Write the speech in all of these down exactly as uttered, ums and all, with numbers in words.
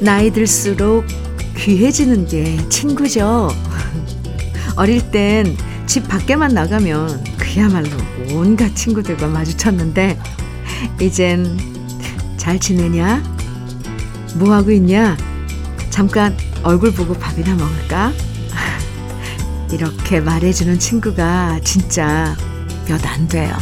나이 들수록 귀해지는 게 친구죠. 어릴 땐 집 밖에만 나가면 그야말로 온갖 친구들과 마주쳤는데 이젠 잘 지내냐? 뭐하고 있냐? 잠깐 얼굴 보고 밥이나 먹을까? 이렇게 말해주는 친구가 진짜 몇 안 돼요.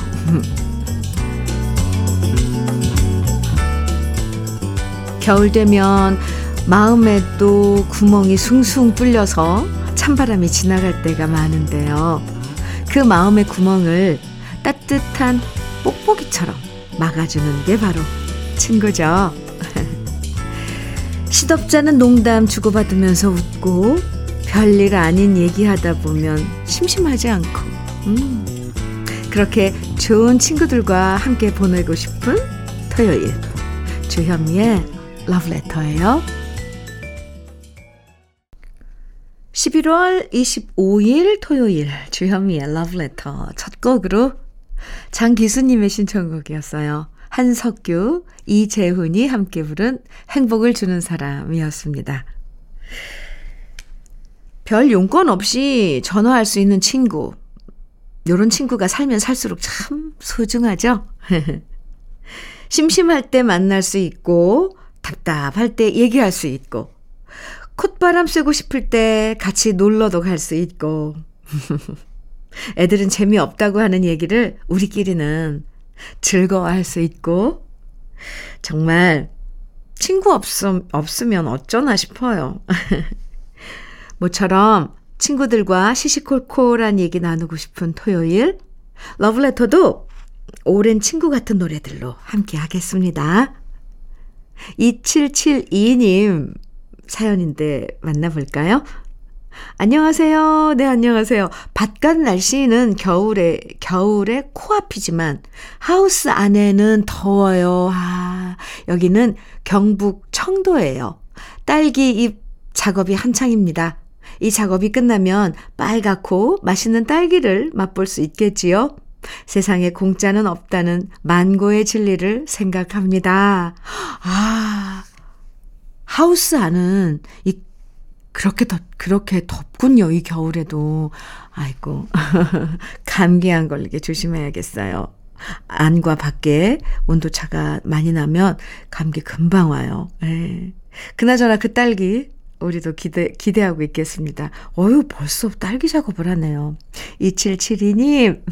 겨울 되면 마음에도 구멍이 숭숭 뚫려서 찬바람이 지나갈 때가 많은데요. 그 마음의 구멍을 따뜻한 뽁뽁이처럼 막아주는 게 바로 친구죠. 시덥잖은 농담 주고받으면서 웃고 별일 아닌 얘기하다 보면 심심하지 않고 음, 그렇게 좋은 친구들과 함께 보내고 싶은 토요일, 주현미의 러브레터예요. 십일월 이십오일 토요일 주현미의 러브레터 첫 곡으로 장기수님의 신청곡이었어요. 한석규, 이재훈이 함께 부른 행복을 주는 사람이었습니다. 별 용건 없이 전화할 수 있는 친구, 이런 친구가 살면 살수록 참 소중하죠. 심심할 때 만날 수 있고 답답할 때 얘기할 수 있고 콧바람 쐬고 싶을 때 같이 놀러도 갈 수 있고 애들은 재미없다고 하는 얘기를 우리끼리는 즐거워할 수 있고 정말 친구 없음, 없으면 어쩌나 싶어요. 모처럼 친구들과 시시콜콜한 얘기 나누고 싶은 토요일, 러브레터도 오랜 친구 같은 노래들로 함께 하겠습니다. 이칠칠이님 사연인데 만나볼까요? 안녕하세요. 네, 안녕하세요. 바깥 날씨는 겨울에, 겨울에 코앞이지만 하우스 안에는 더워요. 아, 여기는 경북 청도예요. 딸기 잎 작업이 한창입니다. 이 작업이 끝나면 빨갛고 맛있는 딸기를 맛볼 수 있겠지요. 세상에 공짜는 없다는 만고의 진리를 생각합니다. 아, 하우스 안은 이 그렇게 덥 그렇게 덥군요. 이 겨울에도. 아이고, 감기 안 걸리게 조심해야겠어요. 안과 밖에 온도 차가 많이 나면 감기 금방 와요. 예. 그나저나 그 딸기 우리도 기대, 기대하고 있겠습니다. 어휴, 벌써 딸기 작업을 하네요. 이칠칠이님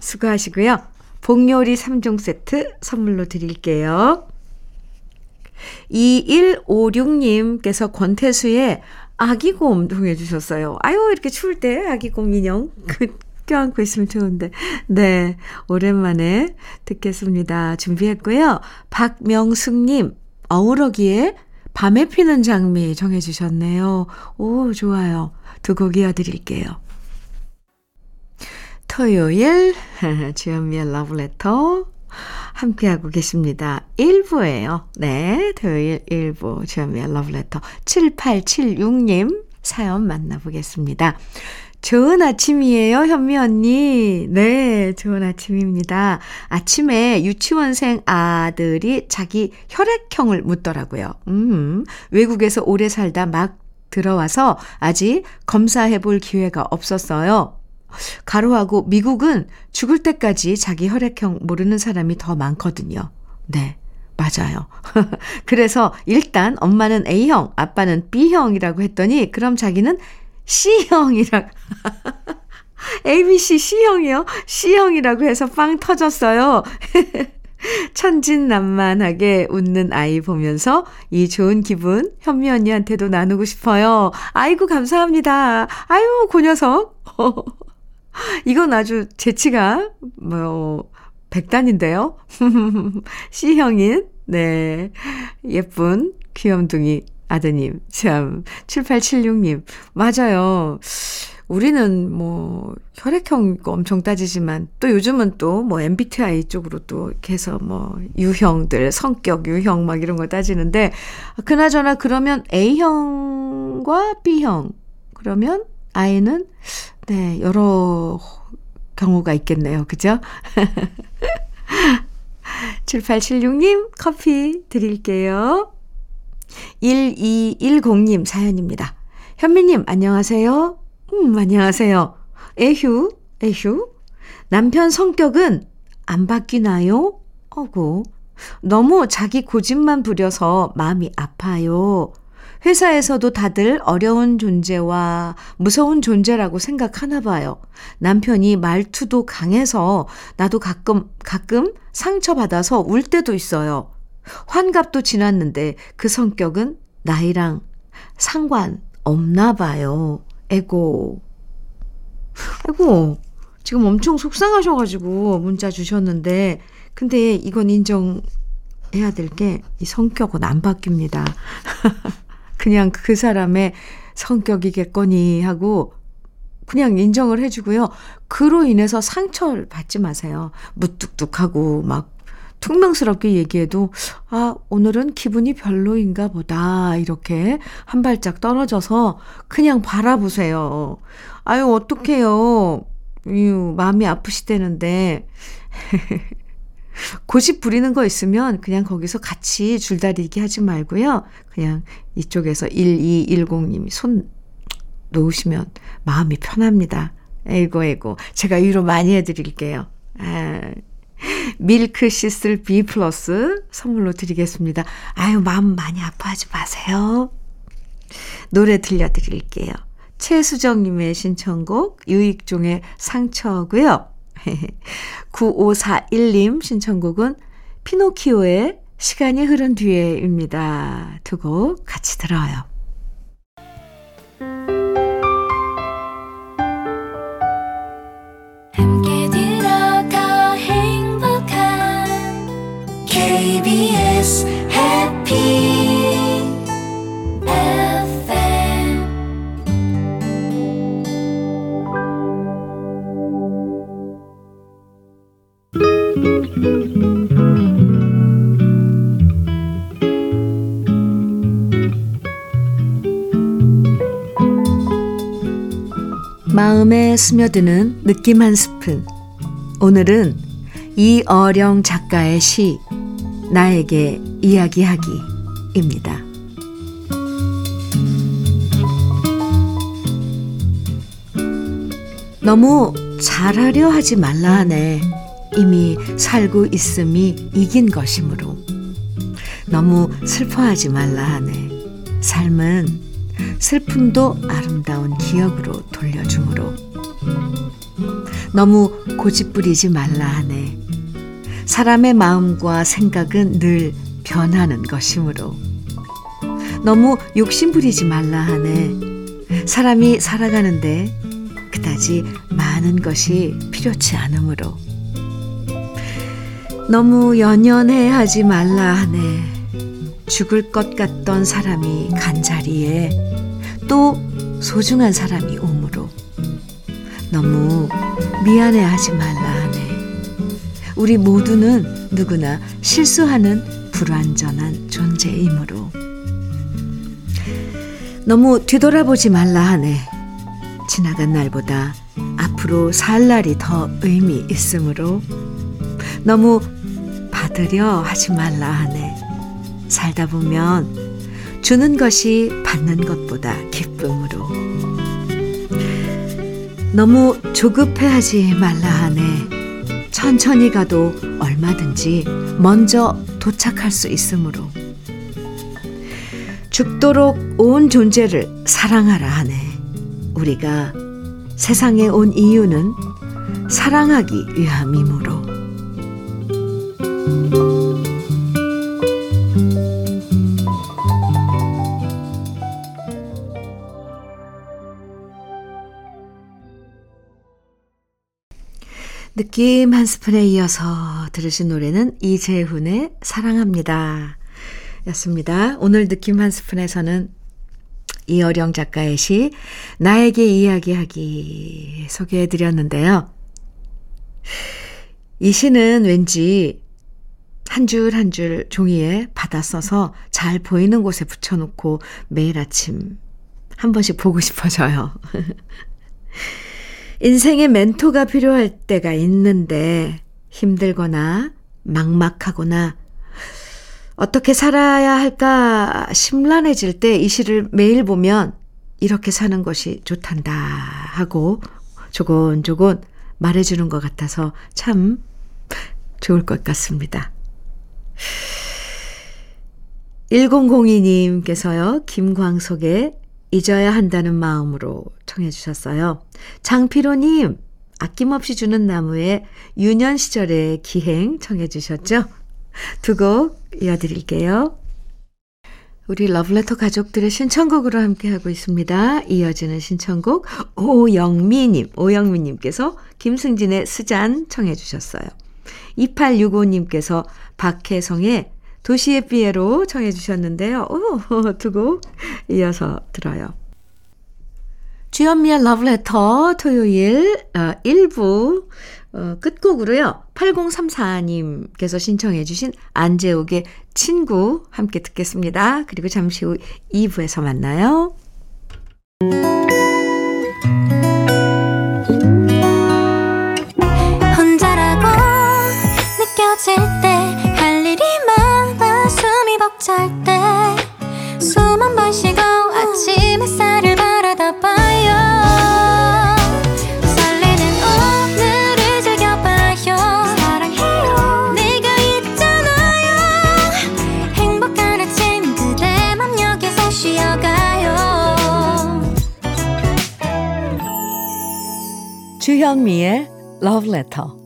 수고하시고요. 복요리 삼 종 세트 선물로 드릴게요. 이일오육님께서 권태수의 아기곰 동해 주셨어요. 아유, 이렇게 추울 때 아기곰 인형 껴안고 있으면 좋은데. 네, 오랜만에 듣겠습니다. 준비했고요. 박명숙님, 어우러기에 밤에 피는 장미 정해 주셨네요. 오, 좋아요. 두 곡 이어드릴게요. 토요일 주현미의 러브레터 함께하고 계십니다. 일 부예요. 네, 토요일 일 부 주현미의 러브레터. 칠팔칠육님 사연 만나보겠습니다. 좋은 아침이에요, 현미 언니. 네, 좋은 아침입니다. 아침에 유치원생 아들이 자기 혈액형을 묻더라고요. 음, 외국에서 오래 살다 막 들어와서 아직 검사해볼 기회가 없었어요. 가로하고 미국은 죽을 때까지 자기 혈액형 모르는 사람이 더 많거든요. 네, 맞아요. 그래서 일단 엄마는 에이형, 아빠는 비형이라고 했더니 그럼 자기는 씨형이라고 에이비씨 C형이요? C형이라고 해서 빵 터졌어요. 천진난만하게 웃는 아이 보면서 이 좋은 기분 현미 언니한테도 나누고 싶어요. 아이고, 감사합니다. 아유, 그 녀석. 이건 아주 재치가 뭐 백단인데요. C형인, 네, 예쁜 귀염둥이 아드님. 참, 칠팔칠육님. 맞아요. 우리는 뭐 혈액형 엄청 따지지만 또 요즘은 또 뭐 엠비티아이 쪽으로 또 해서 뭐 유형들, 성격 유형 막 이런 거 따지는데, 그나저나 그러면 A형과 B형, 그러면 아이는 네, 여러 경우가 있겠네요. 그죠? 칠팔칠육님 커피 드릴게요. 일이일공님 사연입니다. 현미님 안녕하세요. 음 안녕하세요. 에휴 에휴 남편 성격은 안 바뀌나요? 어구 너무 자기 고집만 부려서 마음이 아파요. 회사에서도 다들 어려운 존재와 무서운 존재라고 생각하나 봐요. 남편이 말투도 강해서 나도 가끔 가끔 상처받아서 울 때도 있어요. 환갑도 지났는데 그 성격은 나이랑 상관없나 봐요. 에고. 에고. 지금 엄청 속상하셔가지고 문자 주셨는데 근데 이건 인정해야 될 게 이 성격은 안 바뀝니다. 그냥 그 사람의 성격이겠거니 하고 그냥 인정을 해주고요. 그로 인해서 상처를 받지 마세요. 무뚝뚝하고 막 퉁명스럽게 얘기해도 아 오늘은 기분이 별로인가 보다 이렇게 한 발짝 떨어져서 그냥 바라보세요. 아유 어떡해요. 유, 마음이 아프시대는데 고집 부리는 거 있으면 그냥 거기서 같이 줄다리기 하지 말고요. 그냥 이쪽에서 일이일공님이 손 놓으시면 마음이 편합니다. 에이고 에이고 제가 위로 많이 해드릴게요. 아, 밀크 시슬 B 플러스 선물로 드리겠습니다. 아유 마음 많이 아파하지 마세요. 노래 들려드릴게요. 최수정님의 신청곡 유익종의 상처고요. 구오사일님 신청곡은 피노키오의 시간이 흐른 뒤에입니다. 두 곡 같이 들어요. 함께 들어 더 행복한 케이비에스 해피 마음에 스며드는 느낌 한 스푼. 오늘은 이어령 작가의 시 나에게 이야기하기입니다. 너무 잘하려 하지 말라 하네. 이미 살고 있음이 이긴 것이므로. 너무 슬퍼하지 말라 하네. 삶은 슬픔도 아름다운 기억으로 돌려주므로. 너무 고집부리지 말라 하네. 사람의 마음과 생각은 늘 변하는 것이므로. 너무 욕심부리지 말라 하네. 사람이 살아가는데 그다지 많은 것이 필요치 않으므로. 너무 연연해 하지 말라 하네. 죽을 것 같던 사람이 간 자리에 또 소중한 사람이 오므로. 너무 미안해하지 말라 하네. 우리 모두는 누구나 실수하는 불완전한 존재이므로. 너무 뒤돌아보지 말라 하네. 지나간 날보다 앞으로 살 날이 더 의미 있으므로. 너무 받으려 하지 말라 하네. 살다 보면 주는 것이 받는 것보다 기쁨으로. 너무 조급해하지 말라 하네. 천천히 가도 얼마든지 먼저 도착할 수 있으므로. 죽도록 온 존재를 사랑하라 하네. 우리가 세상에 온 이유는 사랑하기 위함이므로. 느낌 한 스푼에 이어서 들으신 노래는 이재훈의 사랑합니다 였습니다. 오늘 느낌 한 스푼에서는 이어령 작가의 시 나에게 이야기하기 소개해드렸는데요. 이 시는 왠지 한 줄 한 줄 종이에 받아 써서 잘 보이는 곳에 붙여놓고 매일 아침 한 번씩 보고 싶어져요. 인생의 멘토가 필요할 때가 있는데 힘들거나 막막하거나 어떻게 살아야 할까 심란해질 때 이 시를 매일 보면 이렇게 사는 것이 좋단다 하고 조곤조곤 말해주는 것 같아서 참 좋을 것 같습니다. 천이님께서요. 김광석의 잊어야 한다는 마음으로 청해 주셨어요. 장피로님 아낌없이 주는 나무의 유년 시절의 기행 청해 주셨죠. 두 곡 이어드릴게요. 우리 러브레터 가족들의 신청곡으로 함께하고 있습니다. 이어지는 신청곡 오영미님, 오영미님께서 김승진의 스잔 청해 주셨어요. 이팔육오님께서 박혜성의 도시의 피에로 청해 주셨는데요. 오, 두 곡 이어서 들어요. 주현미의 러브레터 토요일 어, 일 부 어, 끝곡으로요. 팔공삼사님께서 신청해 주신 안재욱의 친구 함께 듣겠습니다. 그리고 잠시 후 이 부에서 만나요. 혼자라고 느껴질 때 할 일이 많아 숨이 벅찰 때 숨 한 번 쉬고 아침 햇살을 바라다 봐요. 주현미의 러브레터.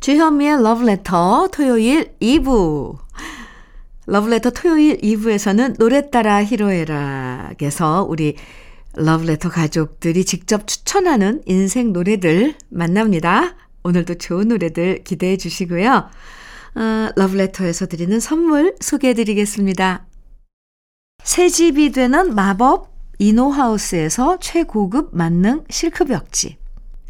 주현미의 러브레터 토요일 이 부. 러브레터 토요일 이 부에서는 노래 따라 히로에락에서 우리 러브레터 가족들이 직접 추천하는 인생 노래들 만납니다. 오늘도 좋은 노래들 기대해 주시고요. 아, 러브레터에서 드리는 선물 소개해드리겠습니다. 새집이 되는 마법 이노하우스에서 최고급 만능 실크벽지,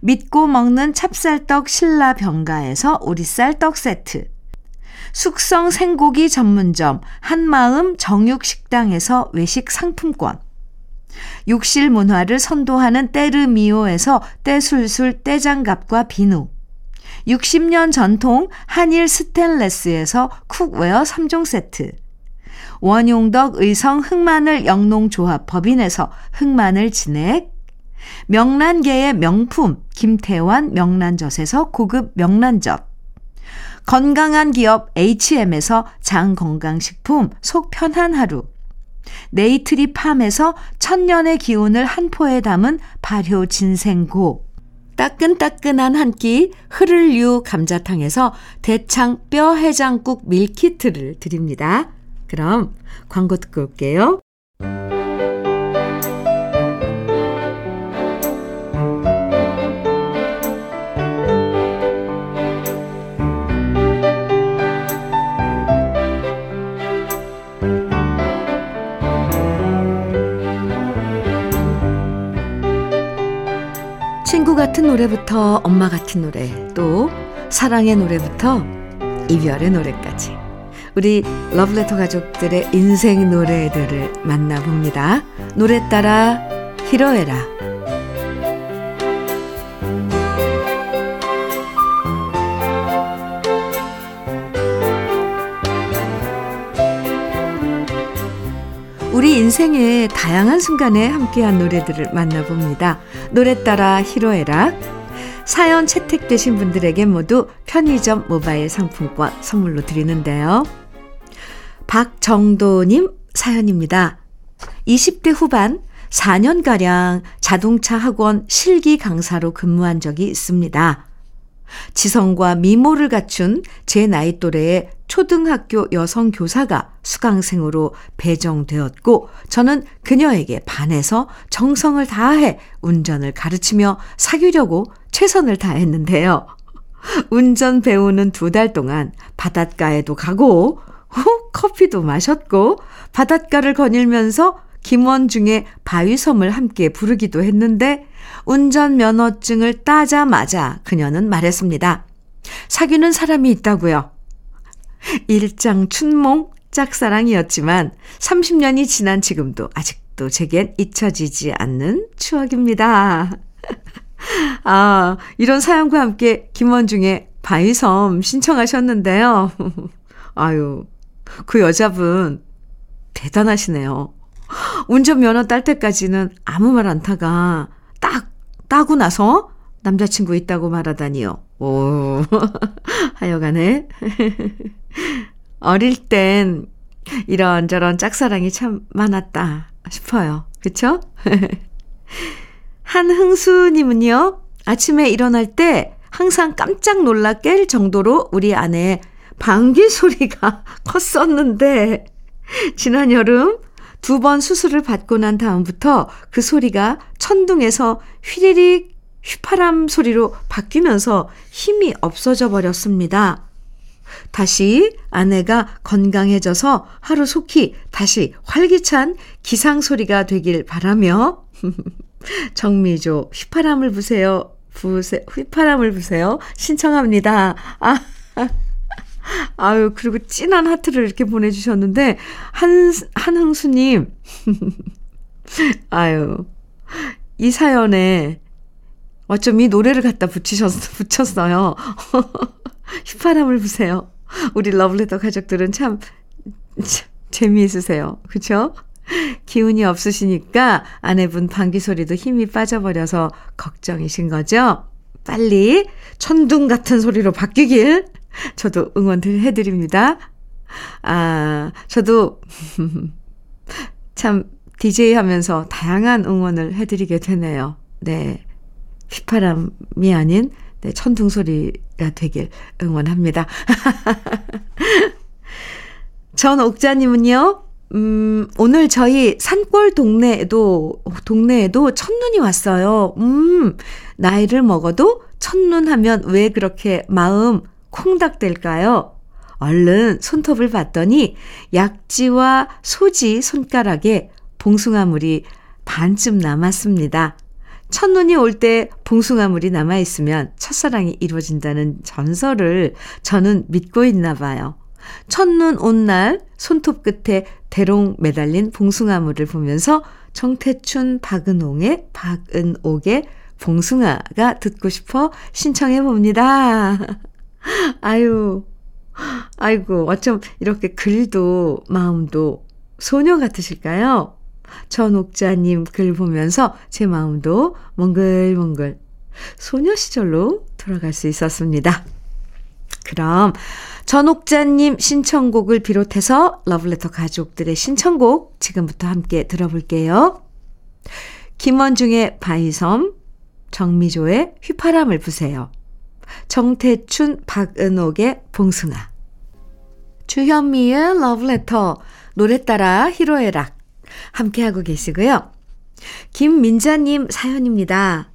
믿고 먹는 찹쌀떡 신라병가에서 오리쌀떡 세트, 숙성 생고기 전문점 한마음 정육식당에서 외식 상품권, 욕실 문화를 선도하는 때르미오에서 때술술 때장갑과 비누, 육십 년 전통 한일 스텐레스에서 쿡웨어 삼 종 세트, 원용덕 의성 흑마늘 영농조합 법인에서 흑마늘 진액, 명란계의 명품 김태환 명란젓에서 고급 명란젓, 건강한 기업 에이치엠에서 장건강식품 속 편한 하루, 네이트리 팜에서 천년의 기운을 한 포에 담은 발효 진생고, 따끈따끈한 한 끼 흐를유 감자탕에서 대창 뼈 해장국 밀키트를 드립니다. 그럼 광고 듣고 올게요. 친구 같은 노래부터 엄마 같은 노래, 또 사랑의 노래부터 이별의 노래까지 우리 러브레터 가족들의 인생 노래들을 만나봅니다. 노래 따라 히로에라. 우리 인생의 다양한 순간에 함께한 노래들을 만나봅니다. 노래 따라 희로애락. 사연 채택되신 분들에게 모두 편의점 모바일 상품권 선물로 드리는데요. 박정도님 사연입니다. 이십 대 후반 사 년가량 자동차 학원 실기 강사로 근무한 적이 있습니다. 지성과 미모를 갖춘 제 나이 또래의 초등학교 여성 교사가 수강생으로 배정되었고, 저는 그녀에게 반해서 정성을 다해 운전을 가르치며 사귀려고 최선을 다했는데요. 운전 배우는 두 달 동안 바닷가에도 가고 후, 커피도 마셨고 바닷가를 거닐면서 김원 중에 바위섬을 함께 부르기도 했는데, 운전면허증을 따자마자 그녀는 말했습니다. 사귀는 사람이 있다고요. 일장 춘몽 짝사랑이었지만 삼십 년이 지난 지금도 아직도 제겐 잊혀지지 않는 추억입니다. 아, 이런 사연과 함께 김원중의 바위섬 신청하셨는데요. 아유, 그 여자분 대단하시네요. 운전면허 딸 때까지는 아무 말 안 타가 딱 따고 나서 남자친구 있다고 말하다니요. 오, 하여간에 어릴 땐 이런저런 짝사랑이 참 많았다 싶어요. 그쵸? 한흥수님은요. 아침에 일어날 때 항상 깜짝 놀라 깰 정도로 우리 아내의 방귀 소리가 컸었는데, 지난 여름 두 번 수술을 받고 난 다음부터 그 소리가 천둥에서 휘리릭 휘파람 소리로 바뀌면서 힘이 없어져 버렸습니다. 다시 아내가 건강해져서 하루 속히 다시 활기찬 기상 소리가 되길 바라며 정미조 휘파람을 부세요. 부세, 휘파람을 부세요. 신청합니다. 아, 아유, 그리고 진한 하트를 이렇게 보내주셨는데, 한, 한흥수님, 아유, 이 사연에 어쩜 이 노래를 갖다 붙이셨, 붙였어요. 휘파람을 부세요. 우리 러브레터 가족들은 참, 참 재미있으세요. 그쵸? 기운이 없으시니까 아내분 방귀 소리도 힘이 빠져버려서 걱정이신 거죠? 빨리 천둥 같은 소리로 바뀌길 저도 응원을 해드립니다. 아, 저도 참 디제이 하면서 다양한 응원을 해드리게 되네요. 네, 휘파람이 아닌 네, 천둥 소리가 되길 응원합니다. 전 옥자님은요. 음, 오늘 저희 산골 동네에도, 동네에도 첫눈이 왔어요. 음, 나이를 먹어도 첫눈 하면 왜 그렇게 마음 콩닥댈까요? 얼른 손톱을 봤더니 약지와 소지 손가락에 봉숭아물이 반쯤 남았습니다. 첫눈이 올 때 봉숭아물이 남아있으면 첫사랑이 이루어진다는 전설을 저는 믿고 있나 봐요. 첫눈 온 날 손톱 끝에 대롱 매달린 봉숭아물을 보면서 정태춘 박은옥의 박은옥의 봉숭아가 듣고 싶어 신청해 봅니다. 아유, 아이고, 어쩜 이렇게 글도 마음도 소녀 같으실까요? 전옥자님 글 보면서 제 마음도 몽글몽글 소녀 시절로 돌아갈 수 있었습니다. 그럼 전옥자님 신청곡을 비롯해서 러브레터 가족들의 신청곡 지금부터 함께 들어볼게요. 김원중의 바위섬, 정미조의 휘파람을 부세요, 정태춘 박은옥의 봉숭아, 주현미의 러브레터 노래 따라 희로애락 함께하고 계시고요. 김민자님 사연입니다.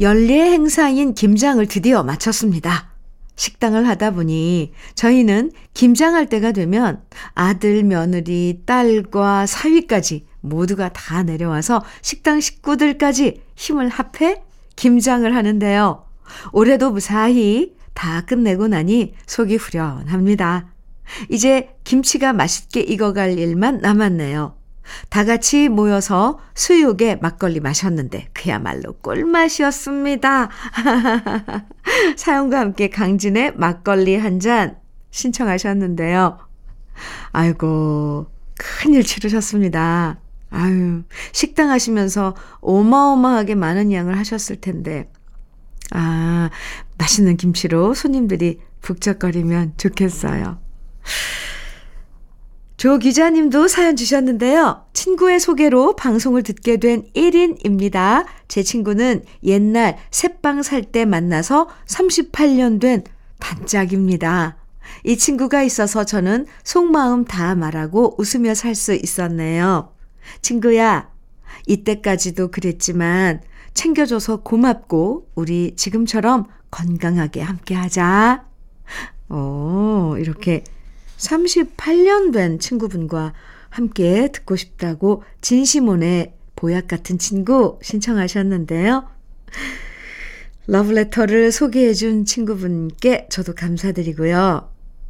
연례 행사인 김장을 드디어 마쳤습니다. 식당을 하다 보니 저희는 김장할 때가 되면 아들, 며느리, 딸과 사위까지 모두가 다 내려와서 식당 식구들까지 힘을 합해 김장을 하는데요. 올해도 무사히 다 끝내고 나니 속이 후련합니다. 이제 김치가 맛있게 익어갈 일만 남았네요. 다 같이 모여서 수육에 막걸리 마셨는데 그야말로 꿀맛이었습니다. 사연과 함께 강진의 막걸리 한 잔 신청하셨는데요. 아이고, 큰일 치르셨습니다. 아유, 식당 하시면서 어마어마하게 많은 양을 하셨을 텐데, 아, 맛있는 김치로 손님들이 북적거리면 좋겠어요. 조 기자님도 사연 주셨는데요. 친구의 소개로 방송을 듣게 된 일 인입니다. 제 친구는 옛날 새빵 살 때 만나서 삼십팔 년 된 단짝입니다. 이 친구가 있어서 저는 속마음 다 말하고 웃으며 살 수 있었네요. 친구야, 이때까지도 그랬지만 챙겨줘서 고맙고 우리 지금처럼 건강하게 함께하자. 오, 이렇게 삼십팔 년 된 친구분과 함께 듣고 싶다고 진시몬의 보약 같은 친구 신청하셨는데요. 러브레터를 소개해준 친구분께 저도 감사드리고요.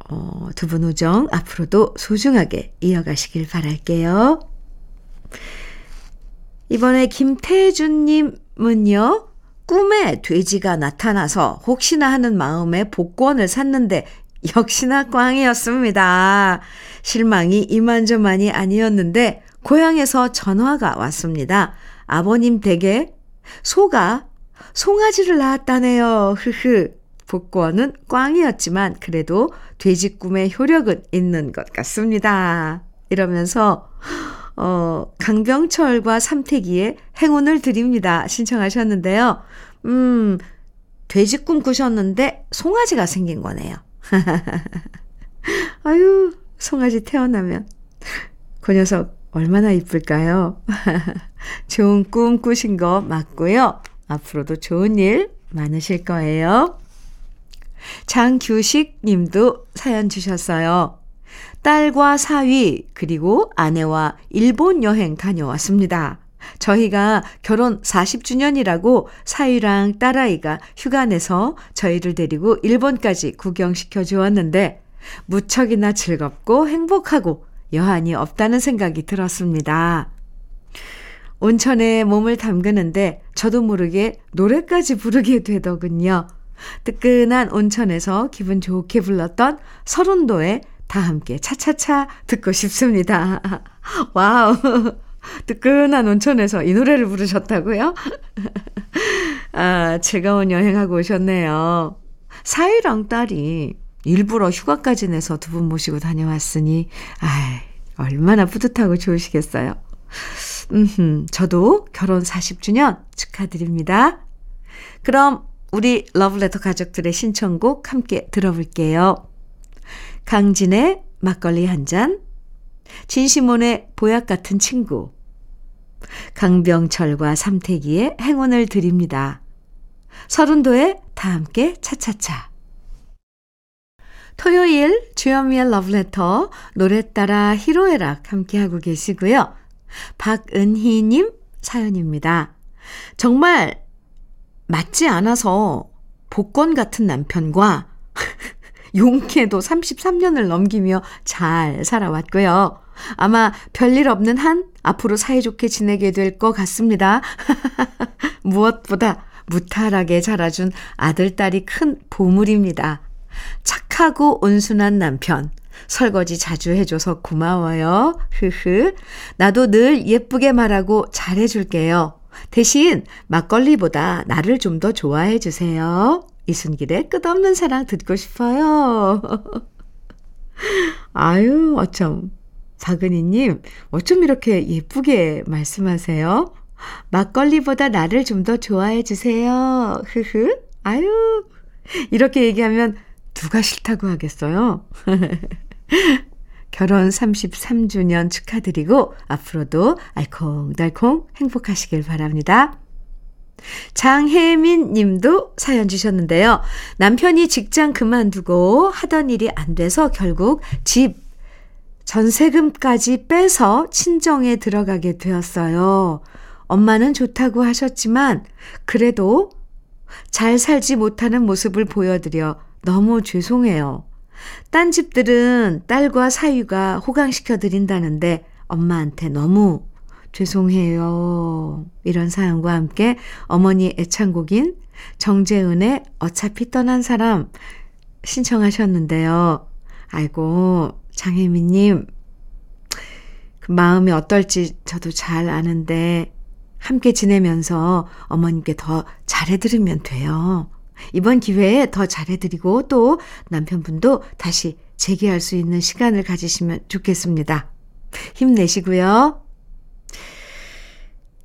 어, 두 분 우정 앞으로도 소중하게 이어가시길 바랄게요. 이번에 김태준님은요. 꿈에 돼지가 나타나서 혹시나 하는 마음에 복권을 샀는데 역시나 꽝이었습니다. 실망이 이만저만이 아니었는데 고향에서 전화가 왔습니다. 아버님 댁에 소가 송아지를 낳았다네요. 흐흐. 복권은 꽝이었지만 그래도 돼지 꿈의 효력은 있는 것 같습니다. 이러면서 어, 강병철과 삼태기의 행운을 드립니다. 신청하셨는데요. 음, 돼지 꿈 꾸셨는데 송아지가 생긴 거네요. 아유, 송아지 태어나면 그 녀석 얼마나 이쁠까요? 좋은 꿈 꾸신 거 맞고요. 앞으로도 좋은 일 많으실 거예요. 장규식 님도 사연 주셨어요. 딸과 사위 그리고 아내와 일본 여행 다녀왔습니다. 저희가 결혼 사십 주년이라고 사위랑 딸아이가 휴가 내서 저희를 데리고 일본까지 구경시켜 주었는데 무척이나 즐겁고 행복하고 여한이 없다는 생각이 들었습니다. 온천에 몸을 담그는데 저도 모르게 노래까지 부르게 되더군요. 뜨끈한 온천에서 기분 좋게 불렀던 설운도의 다 함께 차차차 듣고 싶습니다. 와우, 뜨끈한 온천에서 이 노래를 부르셨다고요? 아, 즐거운 여행하고 오셨네요. 사위랑 딸이 일부러 휴가까지 내서 두 분 모시고 다녀왔으니 아이, 얼마나 뿌듯하고 좋으시겠어요. 음흠, 저도 결혼 사십 주년 축하드립니다. 그럼 우리 러브레터 가족들의 신청곡 함께 들어볼게요. 강진의 막걸리 한 잔, 진시몬의 보약 같은 친구, 강병철과 삼태기의 행운을 드립니다. 설운도의 다 함께 차차차. 토요일 주현미의 러브레터 노래 따라 희로애락 함께하고 계시고요. 박은희님 사연입니다. 정말 맞지 않아서 복권 같은 남편과 용케도 삼십삼 년을 넘기며 잘 살아왔고요. 아마 별일 없는 한 앞으로 사이좋게 지내게 될 것 같습니다. 무엇보다 무탈하게 자라준 아들, 딸이 큰 보물입니다. 착하고 온순한 남편. 설거지 자주 해줘서 고마워요. 흐흐. 나도 늘 예쁘게 말하고 잘해줄게요. 대신 막걸리보다 나를 좀 더 좋아해 주세요. 이순길의 끝없는 사랑 듣고 싶어요. 아유, 어쩜 박은희님, 어쩜 이렇게 예쁘게 말씀하세요. 막걸리보다 나를 좀 더 좋아해 주세요. 흐흐. 아유, 이렇게 얘기하면 누가 싫다고 하겠어요? 결혼 삼십삼 주년 축하드리고 앞으로도 알콩달콩 행복하시길 바랍니다. 장혜민 님도 사연 주셨는데요. 남편이 직장 그만두고 하던 일이 안 돼서 결국 집 전세금까지 빼서 친정에 들어가게 되었어요. 엄마는 좋다고 하셨지만 그래도 잘 살지 못하는 모습을 보여드려 너무 죄송해요. 딴 집들은 딸과 사위가 호강시켜드린다는데 엄마한테 너무 죄송해요. 이런 사연과 함께 어머니 애창곡인 정재은의 어차피 떠난 사람 신청하셨는데요. 아이고, 장혜미님, 그 마음이 어떨지 저도 잘 아는데 함께 지내면서 어머님께 더 잘해드리면 돼요. 이번 기회에 더 잘해드리고 또 남편분도 다시 재기할 수 있는 시간을 가지시면 좋겠습니다. 힘내시고요.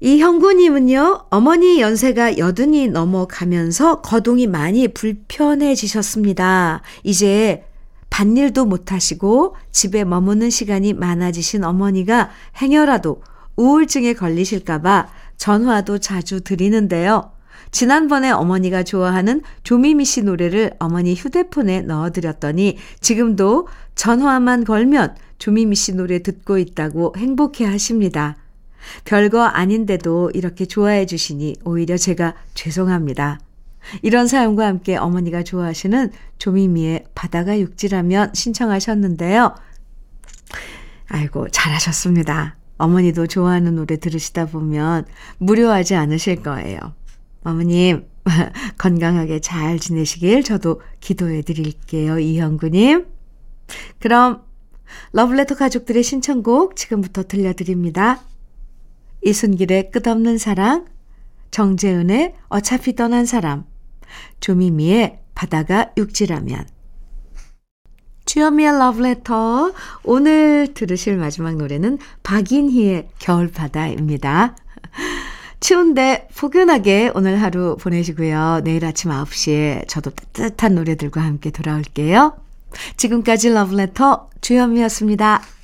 이형구님은요. 어머니 연세가 여든이 넘어가면서 거동이 많이 불편해지셨습니다. 이제 밭일도 못하시고 집에 머무는 시간이 많아지신 어머니가 행여라도 우울증에 걸리실까봐 전화도 자주 드리는데요. 지난번에 어머니가 좋아하는 조미미 씨 노래를 어머니 휴대폰에 넣어드렸더니 지금도 전화만 걸면 조미미 씨 노래 듣고 있다고 행복해하십니다. 별거 아닌데도 이렇게 좋아해 주시니 오히려 제가 죄송합니다. 이런 사연과 함께 어머니가 좋아하시는 조미미의 바다가 육지라면 신청하셨는데요. 아이고 잘하셨습니다. 어머니도 좋아하는 노래 들으시다 보면 무료하지 않으실 거예요. 어머님 건강하게 잘 지내시길 저도 기도해 드릴게요. 이형구님. 그럼 러브레터 가족들의 신청곡 지금부터 들려드립니다. 이순길의 끝없는 사랑, 정재은의 어차피 떠난 사람, 조미미의 바다가 육지라면. 주현미의 러브레터. 오늘 들으실 마지막 노래는 박인희의 겨울바다입니다. 추운데 포근하게 오늘 하루 보내시고요. 내일 아침 아홉 시에 저도 따뜻한 노래들과 함께 돌아올게요. 지금까지 러브레터 주현미였습니다.